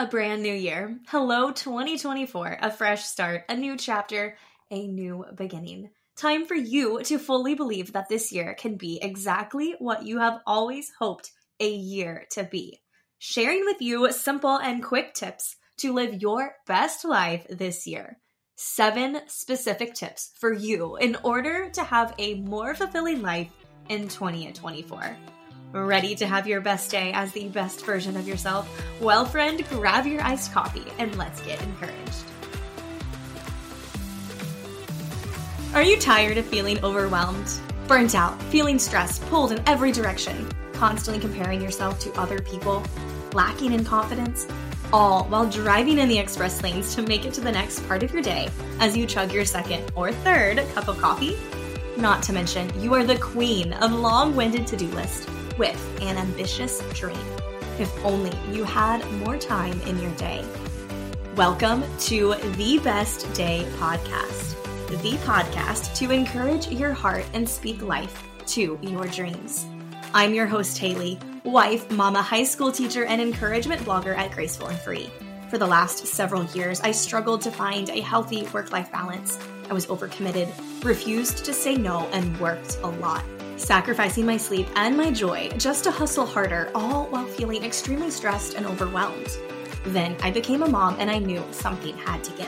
A brand new year. Hello, 2024. A fresh start, a new chapter, a new beginning. Time for you to fully believe that this year can be exactly what you have always hoped a year to be. Sharing with you simple and quick tips to live your best life this year. 7 specific tips for you in order to have a more fulfilling life in 2024. Ready to have your best day as the best version of yourself? Well, friend, grab your iced coffee and let's get encouraged. Are you tired of feeling overwhelmed, burnt out, feeling stressed, pulled in every direction, constantly comparing yourself to other people, lacking in confidence, all while driving in the express lanes to make it to the next part of your day as you chug your second or third cup of coffee? Not to mention, you are the queen of long-winded to-do lists with an ambitious dream. If only you had more time in your day. Welcome to The Best Day Podcast, the podcast to encourage your heart and speak life to your dreams. I'm your host, Haley, wife, mama, high school teacher, and encouragement blogger at Graceful and Free. For the last several years, I struggled to find a healthy work-life balance. I was overcommitted, refused to say no, and worked a lot, sacrificing my sleep and my joy just to hustle harder, all while feeling extremely stressed and overwhelmed. Then I became a mom and I knew something had to give.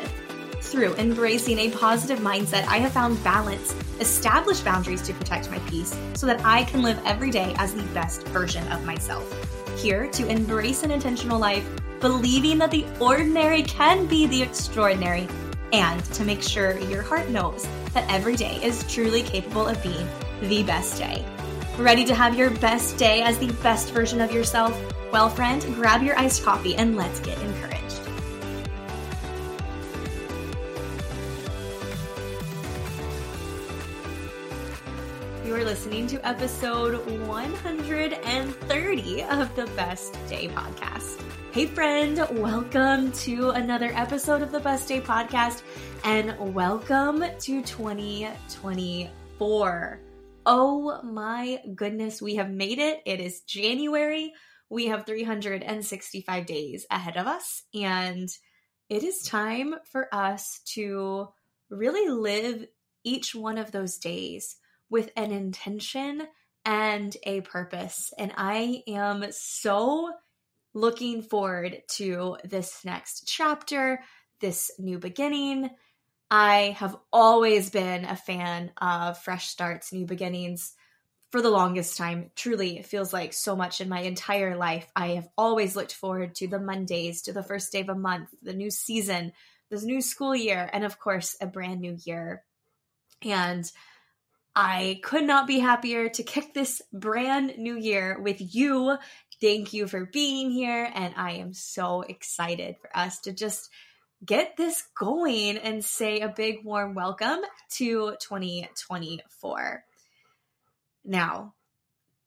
Through embracing a positive mindset, I have found balance, established boundaries to protect my peace so that I can live every day as the best version of myself. Here to embrace an intentional life, believing that the ordinary can be the extraordinary, and to make sure your heart knows that every day is truly capable of being the best day. Ready to have your best day as the best version of yourself? Well, friend, grab your iced coffee and let's get encouraged. You are listening to episode 130 of the Best Day Podcast. Hey friend, welcome to another episode of the Best Day Podcast and welcome to 2024. Oh my goodness, we have made it. It is January. We have 365 days ahead of us, and it is time for us to really live each one of those days with an intention and a purpose. And I am so looking forward to this next chapter, this new beginning. I have always been a fan of fresh starts, new beginnings for the longest time. Truly, it feels like so much in my entire life. I have always looked forward to the Mondays, to the first day of a month, the new season, this new school year, and of course, a brand new year. And I could not be happier to kick this brand new year with you. Thank you for being here. And I am so excited for us to just get this going and say a big warm welcome to 2024. Now,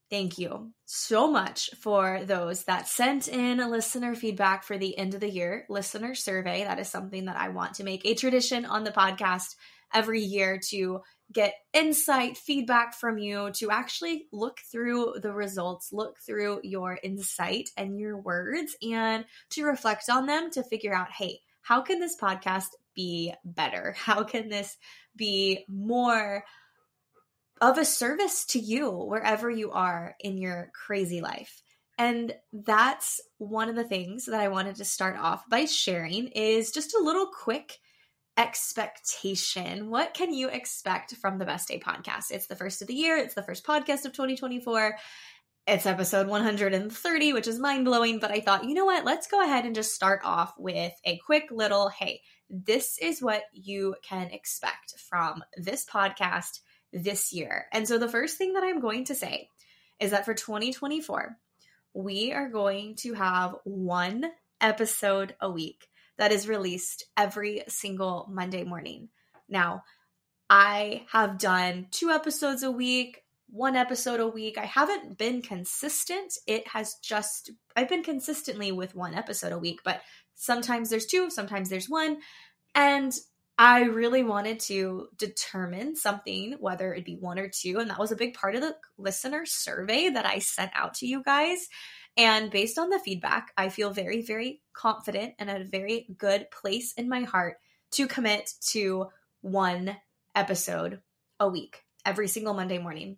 thank you so much for those that sent in listener feedback for the end of the year listener survey. That is something that I want to make a tradition on the podcast every year, to get insight, feedback from you, to actually look through the results, look through your insight and your words, and to reflect on them to figure out, hey, how can this podcast be better? How can this be more of a service to you wherever you are in your crazy life? And that's one of the things that I wanted to start off by sharing, is just a little quick expectation. What can you expect from the Best Day Podcast? It's the first of the year. It's the first podcast of 2024. It's episode 130, which is mind-blowing, but I thought, you know what? Let's go ahead and just start off with a quick little, hey, this is what you can expect from this podcast this year. And so the first thing that I'm going to say is that for 2024, we are going to have 1 episode a week that is released every single Monday morning. Now, I have done 2 episodes a week, 1 episode a week. I haven't been consistent. I've been consistently with 1 episode a week, but sometimes there's 2, sometimes there's 1. And I really wanted to determine something, whether it be 1 or 2. And that was a big part of the listener survey that I sent out to you guys. And based on the feedback, I feel very, very confident and at a very good place in my heart to commit to one episode a week, every single Monday morning.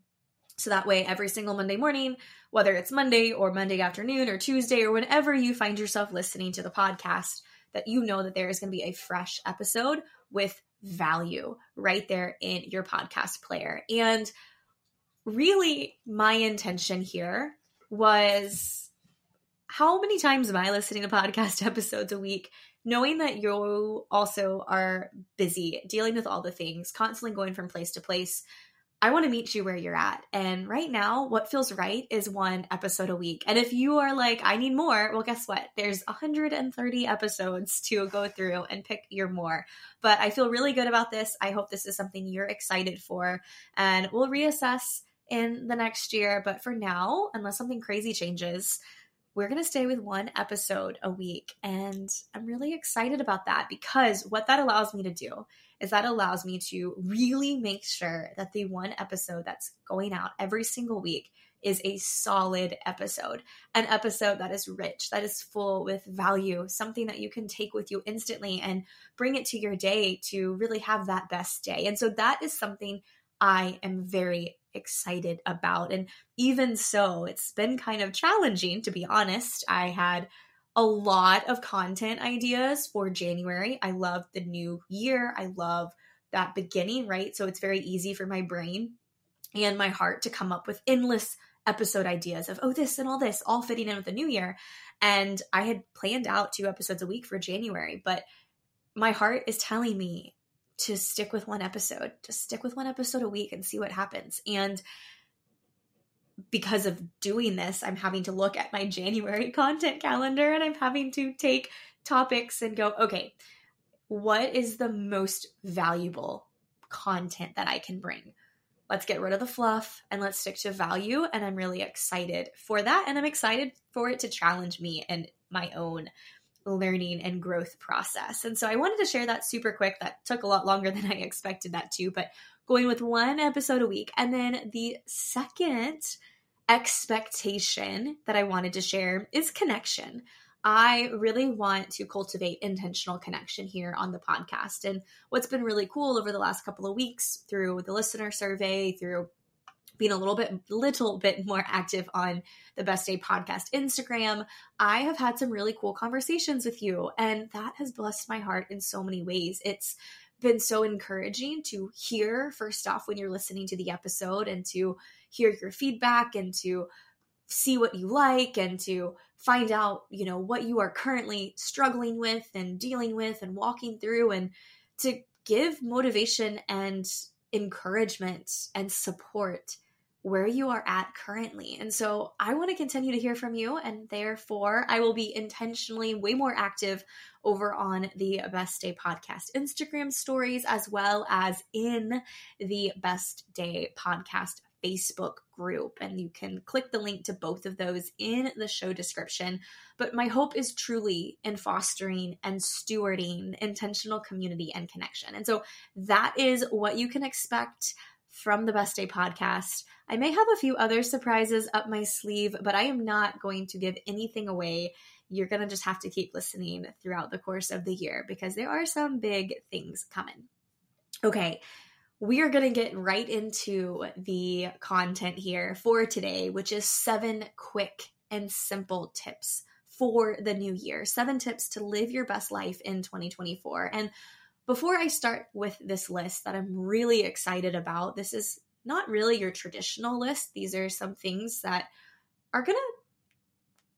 So that way, every single Monday morning, whether it's Monday or Monday afternoon or Tuesday or whenever you find yourself listening to the podcast, that you know that there is going to be a fresh episode with value right there in your podcast player. And really, my intention here was, how many times am I listening to podcast episodes a week, knowing that you also are busy dealing with all the things, constantly going from place to place? I want to meet you where you're at. And right now, what feels right is one episode a week. And if you are like, I need more, well, guess what? There's 130 episodes to go through and pick your more. But I feel really good about this. I hope this is something you're excited for. And we'll reassess in the next year. But for now, unless something crazy changes, we're going to stay with one episode a week. And I'm really excited about that, because what that allows me to do is that allows me to really make sure that the one episode that's going out every single week is a solid episode, an episode that is rich, that is full with value, something that you can take with you instantly and bring it to your day to really have that best day. And so that is something I am very excited about. And even so, it's been kind of challenging, to be honest. I had a lot of content ideas for January. I love the new year. I love that beginning, right? So it's very easy for my brain and my heart to come up with endless episode ideas of, oh, this and all this, all fitting in with the new year. And I had planned out 2 episodes a week for January, but my heart is telling me to stick with one episode, just stick with one episode a week and see what happens. And because of doing this, I'm having to look at my January content calendar, and I'm having to take topics and go, okay, what is the most valuable content that I can bring? Let's get rid of the fluff and let's stick to value. And I'm really excited for that. And I'm excited for it to challenge me and my own learning and growth process. And so I wanted to share that super quick. That took a lot longer than I expected that to, but going with one episode a week. And then the second expectation that I wanted to share is connection. I really want to cultivate intentional connection here on the podcast. And what's been really cool over the last couple of weeks through the listener survey, through being a little bit more active on the Best Day Podcast Instagram, I have had some really cool conversations with you. And that has blessed my heart in so many ways. It's been so encouraging to hear, first off, when you're listening to the episode, and to hear your feedback and to see what you like and to find out, you know, what you are currently struggling with and dealing with and walking through, and to give motivation and encouragement and support where you are at currently. And so I want to continue to hear from you, and therefore I will be intentionally way more active over on the Best Day Podcast Instagram stories, as well as in the Best Day Podcast Facebook group. And you can click the link to both of those in the show description. But my hope is truly in fostering and stewarding intentional community and connection. And so that is what you can expect from the Best Day Podcast. I may have a few other surprises up my sleeve, but I am not going to give anything away. You're going to just have to keep listening throughout the course of the year, because there are some big things coming. Okay, we are going to get right into the content here for today, which is 7 quick and simple tips for the new year. 7 tips to live your best life in 2024. And before I start with this list that I'm really excited about, this is not really your traditional list. These are some things that are going to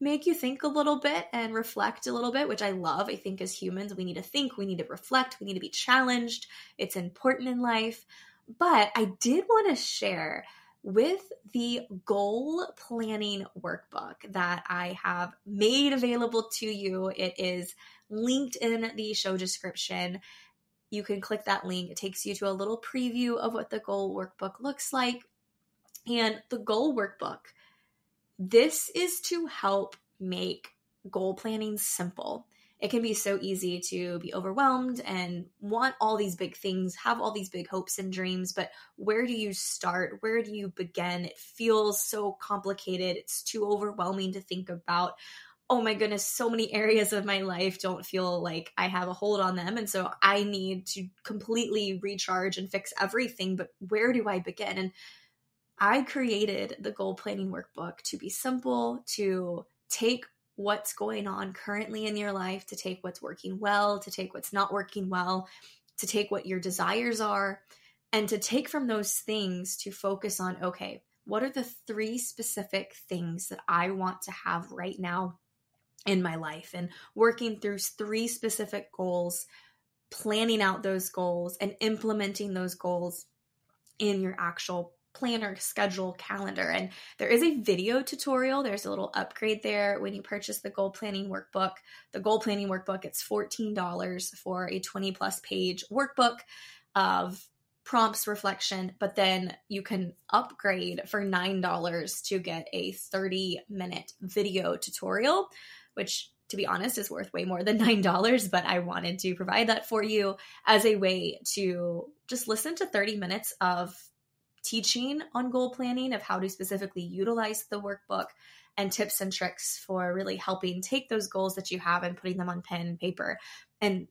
make you think a little bit and reflect a little bit, which I love. I think as humans, we need to think, we need to reflect, we need to be challenged. It's important in life. But I did want to share with the goal planning workbook that I have made available to you. It is linked in the show description. You can click that link. It takes you to a little preview of what the goal workbook looks like. And the goal workbook, this is to help make goal planning simple. it can be so easy to be overwhelmed and want all these big things, have all these big hopes and dreams, but where do you start? Where do you begin? It feels so complicated. It's too overwhelming to think about. Oh my goodness, so many areas of my life don't feel like I have a hold on them. And so I need to completely recharge and fix everything, but where do I begin? And I created the Goal Planning Workbook to be simple, to take what's going on currently in your life, to take what's working well, to take what's not working well, to take what your desires are, and to take from those things to focus on, okay, what are the three specific things that I want to have right now in my life? And working through three specific goals, planning out those goals, and implementing those goals in your actual planner, schedule, calendar. And there is a video tutorial. There's a little upgrade there when you purchase the Goal Planning Workbook. The Goal Planning Workbook, it's $14 for a 20+ page workbook of prompts, reflection, but then you can upgrade for $9 to get a 30-minute video tutorial, which to be honest is worth way more than $9, but I wanted to provide that for you as a way to just listen to 30 minutes of teaching on goal planning, of how to specifically utilize the workbook, and tips and tricks for really helping take those goals that you have and putting them on pen and paper. And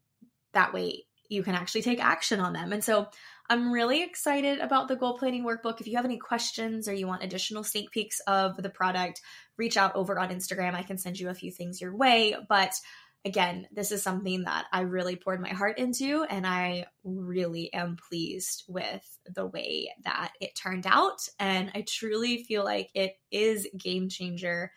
that way you can actually take action on them. And so I'm really excited about the Goal Planning Workbook. If you have any questions or you want additional sneak peeks of the product, reach out over on Instagram. I can send you a few things your way. But again, this is something that I really poured my heart into, and I really am pleased with the way that it turned out. And I truly feel like it is a game changer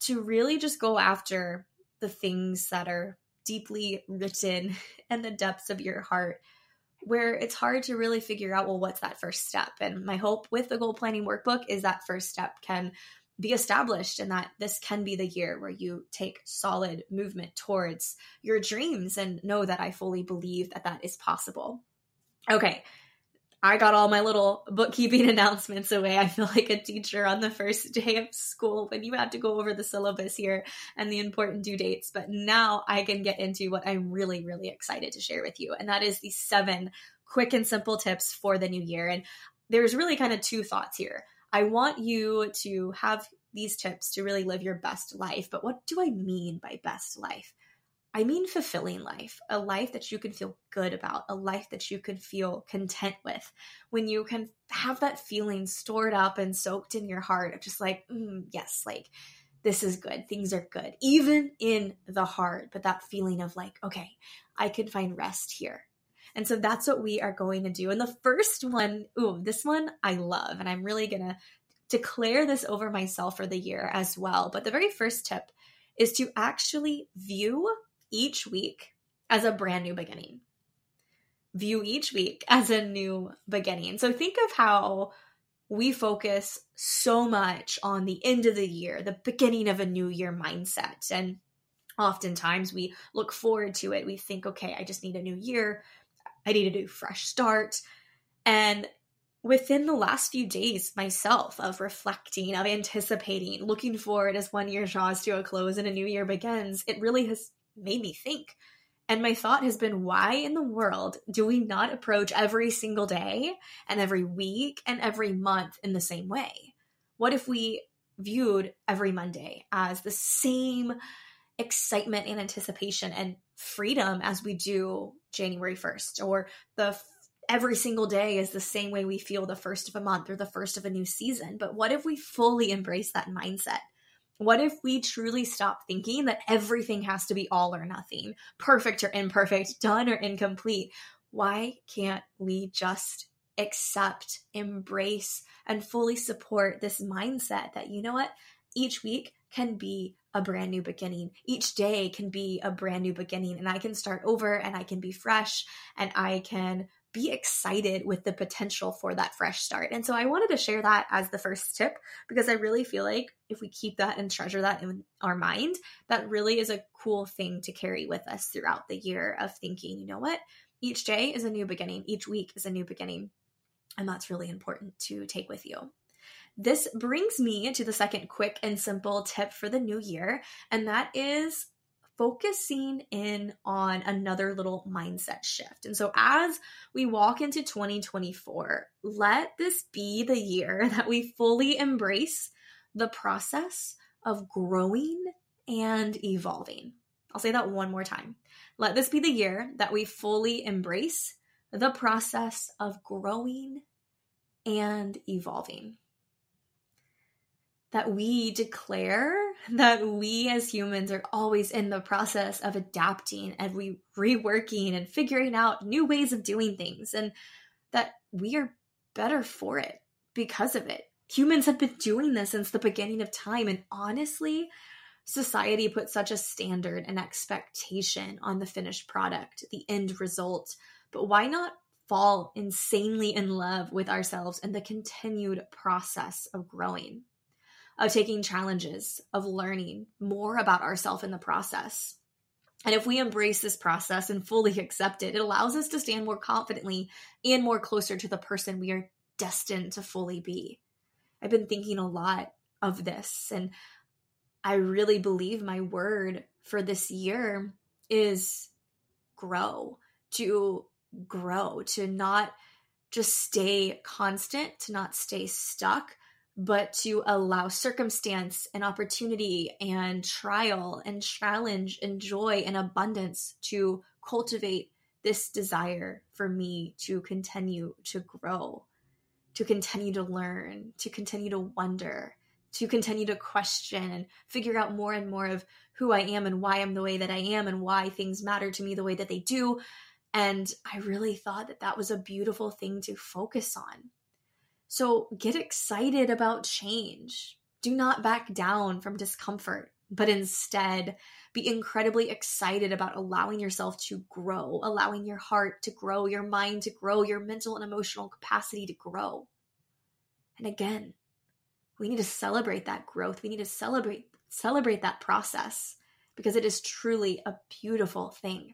to really just go after the things that are deeply written in the depths of your heart, where it's hard to really figure out, well, what's that first step? And my hope with the Goal Planning Workbook is that first step can be established, and that this can be the year where you take solid movement towards your dreams and know that I fully believe that that is possible. Okay. I got all my little bookkeeping announcements away. I feel like a teacher on the first day of school when you have to go over the syllabus here and the important due dates. But now I can get into what I'm really, really excited to share with you. And that is the 7 quick and simple tips for the new year. And there's really kind of two thoughts here. I want you to have these tips to really live your best life. But what do I mean by best life? I mean fulfilling life, a life that you can feel good about, a life that you can feel content with. When you can have that feeling stored up and soaked in your heart of just like, yes, like this is good. Things are good, even in the hard, but that feeling of like, okay, I can find rest here. And so that's what we are going to do. And the first one, this one I love, and I'm really going to declare this over myself for the year as well. But the very first tip is to actually view each week as a brand new beginning. View each week as a new beginning. So think of how we focus so much on the end of the year, the beginning of a new year mindset. And oftentimes we look forward to it. We think, okay, I just need a new year. I need a new fresh start. And within the last few days myself of reflecting, of anticipating, looking forward as one year draws to a close and a new year begins, it really has made me think. And my thought has been, why in the world do we not approach every single day and every week and every month in the same way? What if we viewed every Monday as the same excitement and anticipation and freedom as we do January 1st, or every single day is the same way we feel the first of a month or the first of a new season? But what if we fully embrace that mindset? What if we truly stop thinking that everything has to be all or nothing, perfect or imperfect, done or incomplete? Why can't we just accept, embrace, and fully support this mindset that, you know what, each week can be a brand new beginning. Each day can be a brand new beginning, and I can start over, and I can be fresh, and I can be excited with the potential for that fresh start. And so I wanted to share that as the first tip, because I really feel like if we keep that and treasure that in our mind, that really is a cool thing to carry with us throughout the year of thinking, you know what, each day is a new beginning. Each week is a new beginning. And that's really important to take with you. This brings me to the second quick and simple tip for the new year, and that is focusing in on another little mindset shift. And so as we walk into 2024, let this be the year that we fully embrace the process of growing and evolving. I'll say that one more time. Let this be the year that we fully embrace the process of growing and evolving. That we declare that we as humans are always in the process of adapting and reworking and figuring out new ways of doing things, and that we are better for it because of it. Humans have been doing this since the beginning of time, and honestly, society puts such a standard and expectation on the finished product, the end result. But why not fall insanely in love with ourselves and the continued process of growing, of taking challenges, of learning more about ourselves in the process? And if we embrace this process and fully accept it, it allows us to stand more confidently and more closer to the person we are destined to fully be. I've been thinking a lot of this, and I really believe my word for this year is grow, to grow, to not just stay constant, to not stay stuck, but to allow circumstance and opportunity and trial and challenge and joy and abundance to cultivate this desire for me to continue to grow, to continue to learn, to continue to wonder, to continue to question and figure out more and more of who I am and why I'm the way that I am and why things matter to me the way that they do. And I really thought that that was a beautiful thing to focus on. So get excited about change. Do not back down from discomfort, but instead be incredibly excited about allowing yourself to grow, allowing your heart to grow, your mind to grow, your mental and emotional capacity to grow. And again, we need to celebrate that growth. We need to celebrate that process, because it is truly a beautiful thing.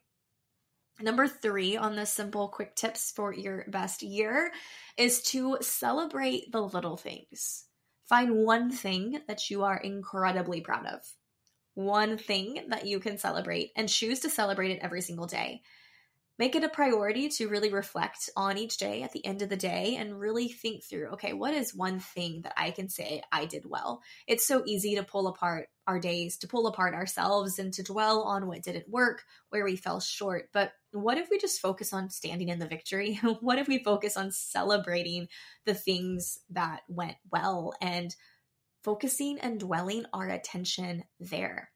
Number 3 on the simple quick tips for your best year is to celebrate the little things. Find one thing that you are incredibly proud of, one thing that you can celebrate, and choose to celebrate it every single day. Make it a priority to really reflect on each day at the end of the day and really think through, okay, what is one thing that I can say I did well? It's so easy to pull apart our days, to pull apart ourselves, and to dwell on what didn't work, where we fell short. But what if we just focus on standing in the victory? What if we focus on celebrating the things that went well and focusing and dwelling our attention there?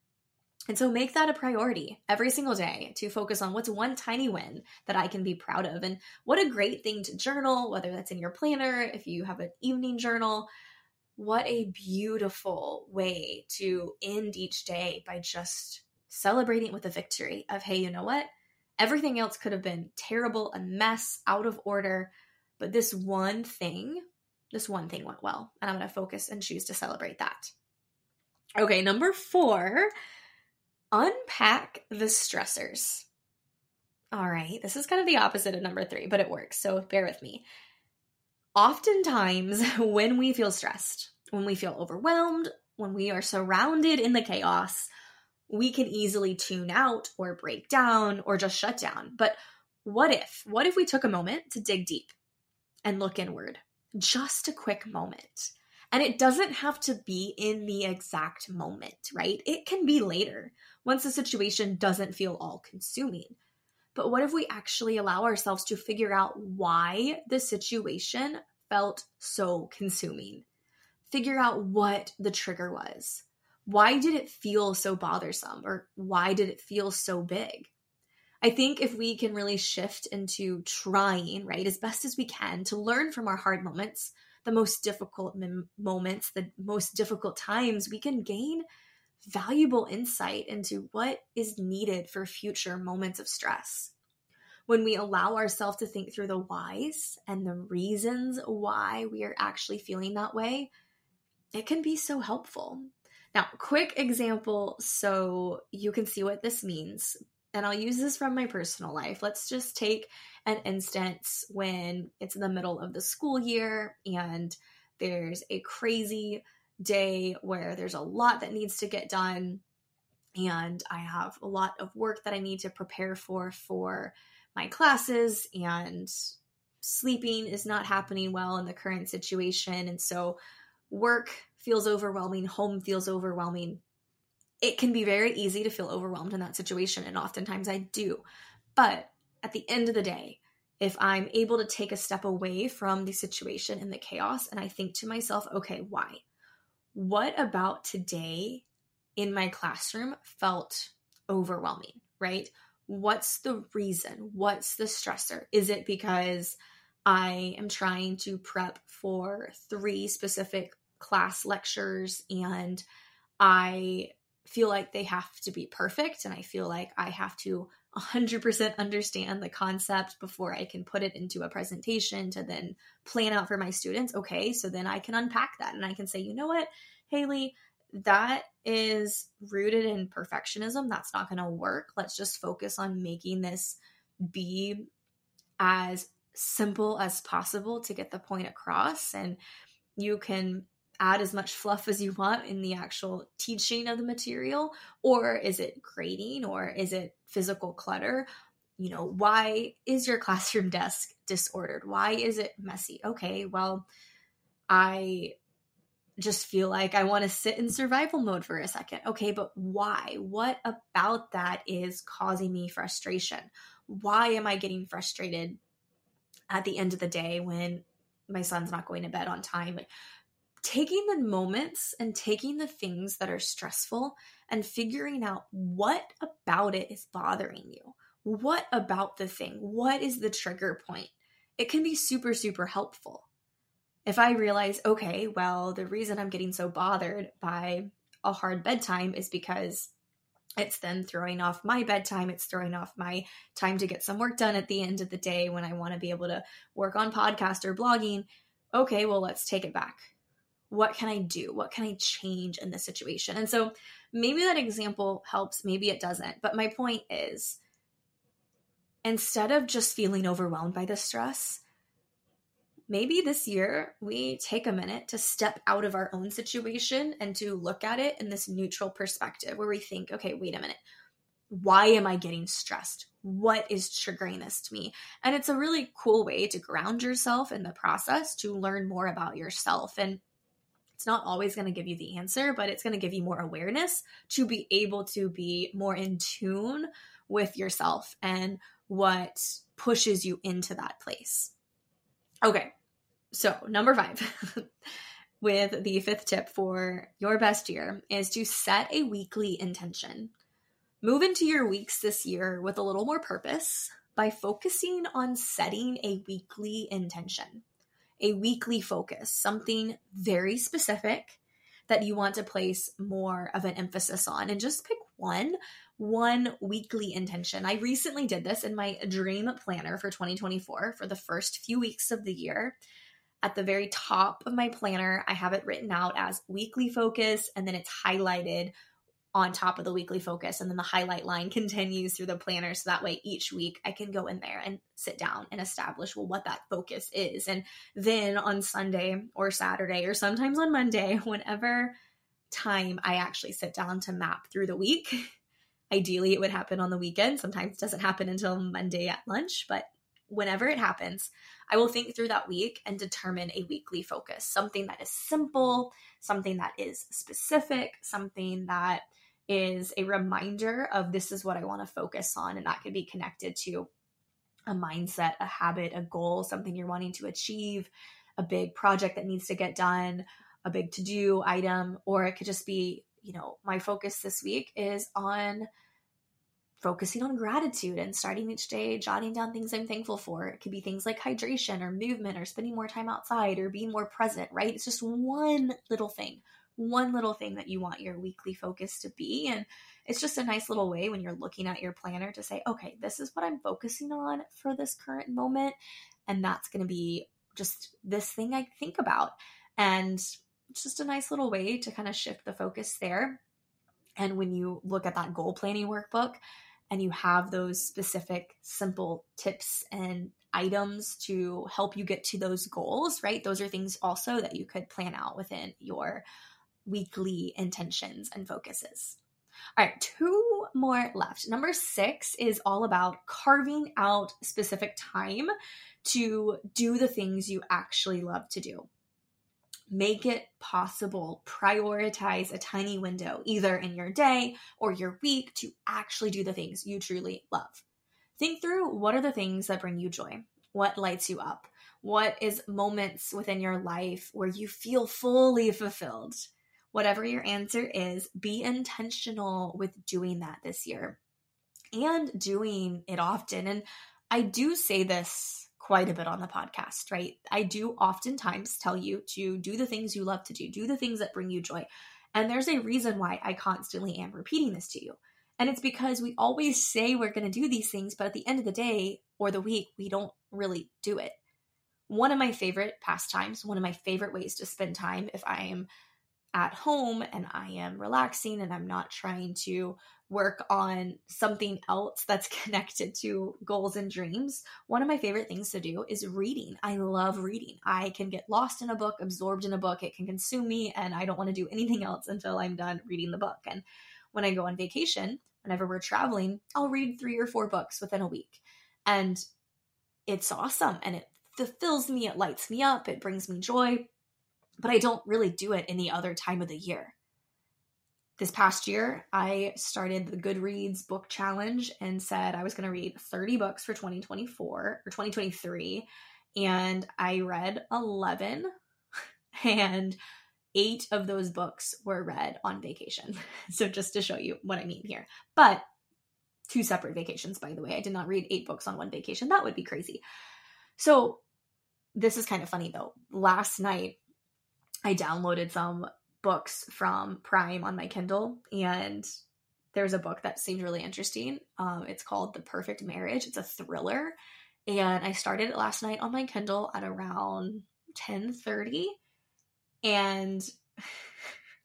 And so make that a priority every single day to focus on what's one tiny win that I can be proud of. And what a great thing to journal, whether that's in your planner, if you have an evening journal. What a beautiful way to end each day by just celebrating with a victory of, hey, you know what? Everything else could have been terrible, a mess, out of order, but this one thing went well, and I'm going to focus and choose to celebrate that. Okay, number 4. Unpack the stressors. All right, this is kind of the opposite of number 3, but it works, so bear with me. Oftentimes, when we feel stressed, when we feel overwhelmed, when we are surrounded in the chaos, we can easily tune out or break down or just shut down. But what if we took a moment to dig deep and look inward? Just a quick moment. And it doesn't have to be in the exact moment, right? It can be later, once the situation doesn't feel all-consuming. But what if we actually allow ourselves to figure out why the situation felt so consuming? Figure out what the trigger was. Why did it feel so bothersome? Or why did it feel so big? I think if we can really shift into trying, right, as best as we can, to learn from our hard moments, the most difficult moments, the most difficult times, we can gain valuable insight into what is needed for future moments of stress. When we allow ourselves to think through the whys and the reasons why we are actually feeling that way, it can be so helpful. Now, quick example so you can see what this means. And I'll use this from my personal life. Let's just take an instance when it's in the middle of the school year and there's a crazy day where there's a lot that needs to get done and I have a lot of work that I need to prepare for my classes, and sleeping is not happening well in the current situation. And so work feels overwhelming, home feels overwhelming. It can be very easy to feel overwhelmed in that situation, and oftentimes I do. But at the end of the day, if I'm able to take a step away from the situation and the chaos, and I think to myself, okay, why? What about today in my classroom felt overwhelming, right? What's the reason? What's the stressor? Is it because I am trying to prep for 3 specific class lectures and I feel like they have to be perfect, and I feel like I have to 100% understand the concept before I can put it into a presentation to then plan out for my students? Okay, so then I can unpack that and I can say, you know what, Haley, that is rooted in perfectionism. That's not going to work. Let's just focus on making this be as simple as possible to get the point across. And you can add as much fluff as you want in the actual teaching of the material. Or is it grading? Or is it physical clutter? You know, why is your classroom desk disordered? Why is it messy? Okay, well, I just feel like I want to sit in survival mode for a second. Okay, but why? What about that is causing me frustration? Why am I getting frustrated at the end of the day when my son's not going to bed on time? Taking the moments and taking the things that are stressful and figuring out what about it is bothering you. What about the thing? What is the trigger point? It can be super, super helpful. If I realize, okay, well, the reason I'm getting so bothered by a hard bedtime is because it's then throwing off my bedtime. It's throwing off my time to get some work done at the end of the day when I want to be able to work on podcast or blogging. Okay, well, let's take it back. What can I do? What can I change in this situation? And so maybe that example helps, maybe it doesn't. But my point is, instead of just feeling overwhelmed by the stress, maybe this year we take a minute to step out of our own situation and to look at it in this neutral perspective where we think, okay, wait a minute. Why am I getting stressed? What is triggering this to me? And it's a really cool way to ground yourself in the process, to learn more about yourself. And it's not always going to give you the answer, but it's going to give you more awareness to be able to be more in tune with yourself and what pushes you into that place. Okay, so number 5 with the 5th tip for your best year is to set a weekly intention. Move into your weeks this year with a little more purpose by focusing on setting a weekly intention. A weekly focus, something very specific that you want to place more of an emphasis on, and just pick one weekly intention. I recently did this in my dream planner for 2024 for the first few weeks of the year. At the very top of my planner, I have it written out as weekly focus, and then it's highlighted on top of the weekly focus. And then the highlight line continues through the planner. So that way each week I can go in there and sit down and establish, well, what that focus is. And then on Sunday or Saturday, or sometimes on Monday, whenever time I actually sit down to map through the week, ideally it would happen on the weekend. Sometimes it doesn't happen until Monday at lunch, but whenever it happens, I will think through that week and determine a weekly focus, something that is simple, something that is specific, something that is a reminder of this is what I want to focus on. And that could be connected to a mindset, a habit, a goal, something you're wanting to achieve, a big project that needs to get done, a big to-do item, or it could just be, you know, my focus this week is on focusing on gratitude and starting each day, jotting down things I'm thankful for. It could be things like hydration or movement or spending more time outside or being more present, right? It's just one little thing that you want your weekly focus to be. And it's just a nice little way when you're looking at your planner to say, okay, this is what I'm focusing on for this current moment. And that's going to be just this thing I think about. And it's just a nice little way to kind of shift the focus there. And when you look at that goal planning workbook and you have those specific simple tips and items to help you get to those goals, right? Those are things also that you could plan out within your weekly intentions and focuses. All right, two more left. Number 6 is all about carving out specific time to do the things you actually love to do. Make it possible. Prioritize a tiny window, either in your day or your week, to actually do the things you truly love. Think through, what are the things that bring you joy? What lights you up? What is moments within your life where you feel fully fulfilled? Whatever your answer is, be intentional with doing that this year and doing it often. And I do say this quite a bit on the podcast, right? I do oftentimes tell you to do the things you love to do the things that bring you joy. And there's a reason why I constantly am repeating this to you. And it's because we always say we're going to do these things, but at the end of the day or the week, we don't really do it. One of my favorite pastimes, one of my favorite ways to spend time, if I am at home and I am relaxing and I'm not trying to work on something else that's connected to goals and dreams, one of my favorite things to do is reading. I love reading. I can get lost in a book, absorbed in a book. It can consume me, and I don't want to do anything else until I'm done reading the book. And when I go on vacation, whenever we're traveling, I'll read 3 or 4 books within a week. And it's awesome. And it fulfills me. It lights me up. It brings me joy. But I don't really do it any other time of the year. This past year, I started the Goodreads book challenge and said I was going to read 30 books for 2024 or 2023. And I read 11, and 8 of those books were read on vacation. So just to show you what I mean here, but 2 separate vacations, by the way. I did not read 8 books on one vacation. That would be crazy. So this is kind of funny though. Last night, I downloaded some books from Prime on my Kindle, and there's a book that seemed really interesting. It's called The Perfect Marriage. It's a thriller, and I started it last night on my Kindle at around 10:30, and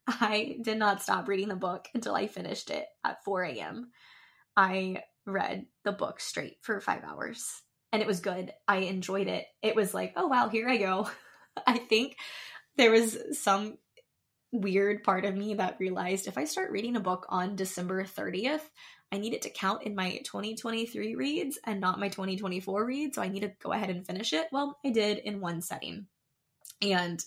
I did not stop reading the book until I finished it at 4 a.m. I read the book straight for 5 hours, and it was good. I enjoyed it. It was like, oh, wow, here I go. I think there was some weird part of me that realized if I start reading a book on December 30th, I need it to count in my 2023 reads and not my 2024 reads. So I need to go ahead and finish it. Well, I did in one setting, and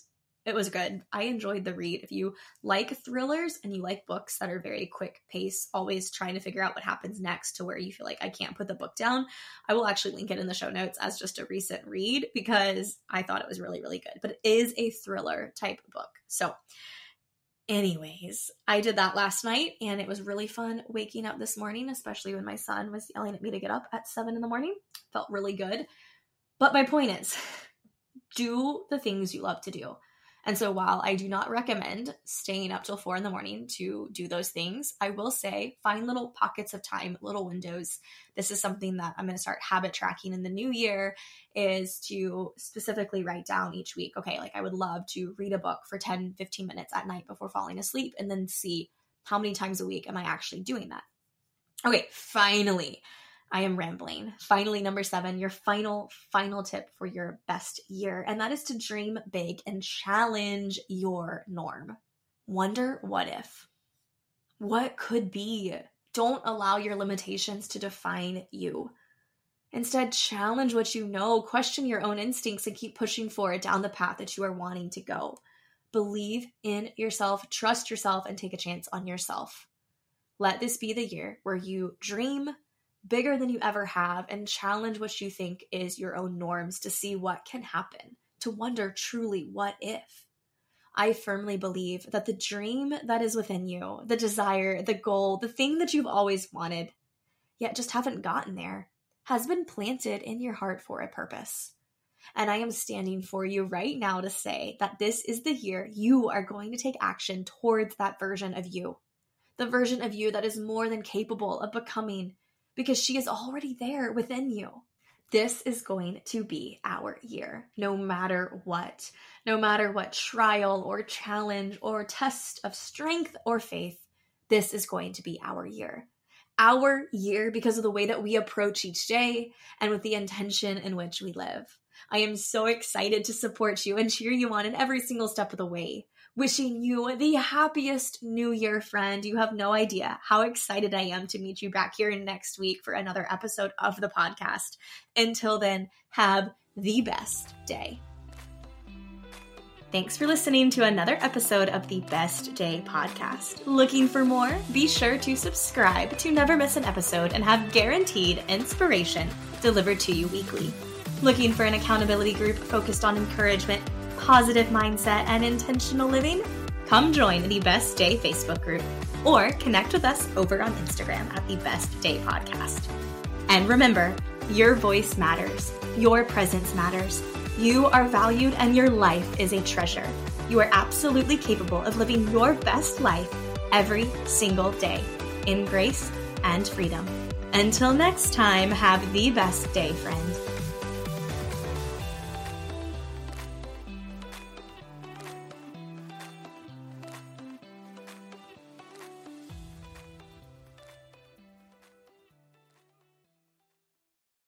it was good. I enjoyed the read. If you like thrillers and you like books that are very quick pace, always trying to figure out what happens next to where you feel like I can't put the book down, I will actually link it in the show notes as just a recent read, because I thought it was really, really good. But it is a thriller type book. So anyways, I did that last night, and it was really fun waking up this morning, especially when my son was yelling at me to get up at 7 in the morning. Felt really good. But my point is, do the things you love to do. And so while I do not recommend staying up till 4 in the morning to do those things, I will say find little pockets of time, little windows. This is something that I'm going to start habit tracking in the new year, is to specifically write down each week, okay, like I would love to read a book for 10, 15 minutes at night before falling asleep, and then see how many times a week am I actually doing that. Okay, finally, I am rambling. Finally, number 7, your final tip for your best year, and that is to dream big and challenge your norm. Wonder what if. What could be? Don't allow your limitations to define you. Instead, challenge what you know, question your own instincts, and keep pushing forward down the path that you are wanting to go. Believe in yourself, trust yourself, and take a chance on yourself. Let this be the year where you dream bigger than you ever have, and challenge what you think is your own norms to see what can happen, to wonder truly, what if? I firmly believe that the dream that is within you, the desire, the goal, the thing that you've always wanted, yet just haven't gotten there, has been planted in your heart for a purpose. And I am standing for you right now to say that this is the year you are going to take action towards that version of you, the version of you that is more than capable of becoming, because she is already there within you. This is going to be our year, no matter what trial or challenge or test of strength or faith, this is going to be our year because of the way that we approach each day and with the intention in which we live. I am so excited to support you and cheer you on in every single step of the way. Wishing you the happiest new year, friend. You have no idea how excited I am to meet you back here next week for another episode of the podcast. Until then, have the best day. Thanks for listening to another episode of the Best Day Podcast. Looking for more? Be sure to subscribe to never miss an episode and have guaranteed inspiration delivered to you weekly. Looking for an accountability group focused on encouragement, positive mindset, and intentional living? Come join the Best Day Facebook group or connect with us over on Instagram at the Best Day Podcast. And remember, your voice matters. Your presence matters. You are valued and your life is a treasure. You are absolutely capable of living your best life every single day in grace and freedom. Until next time, have the best day, friend.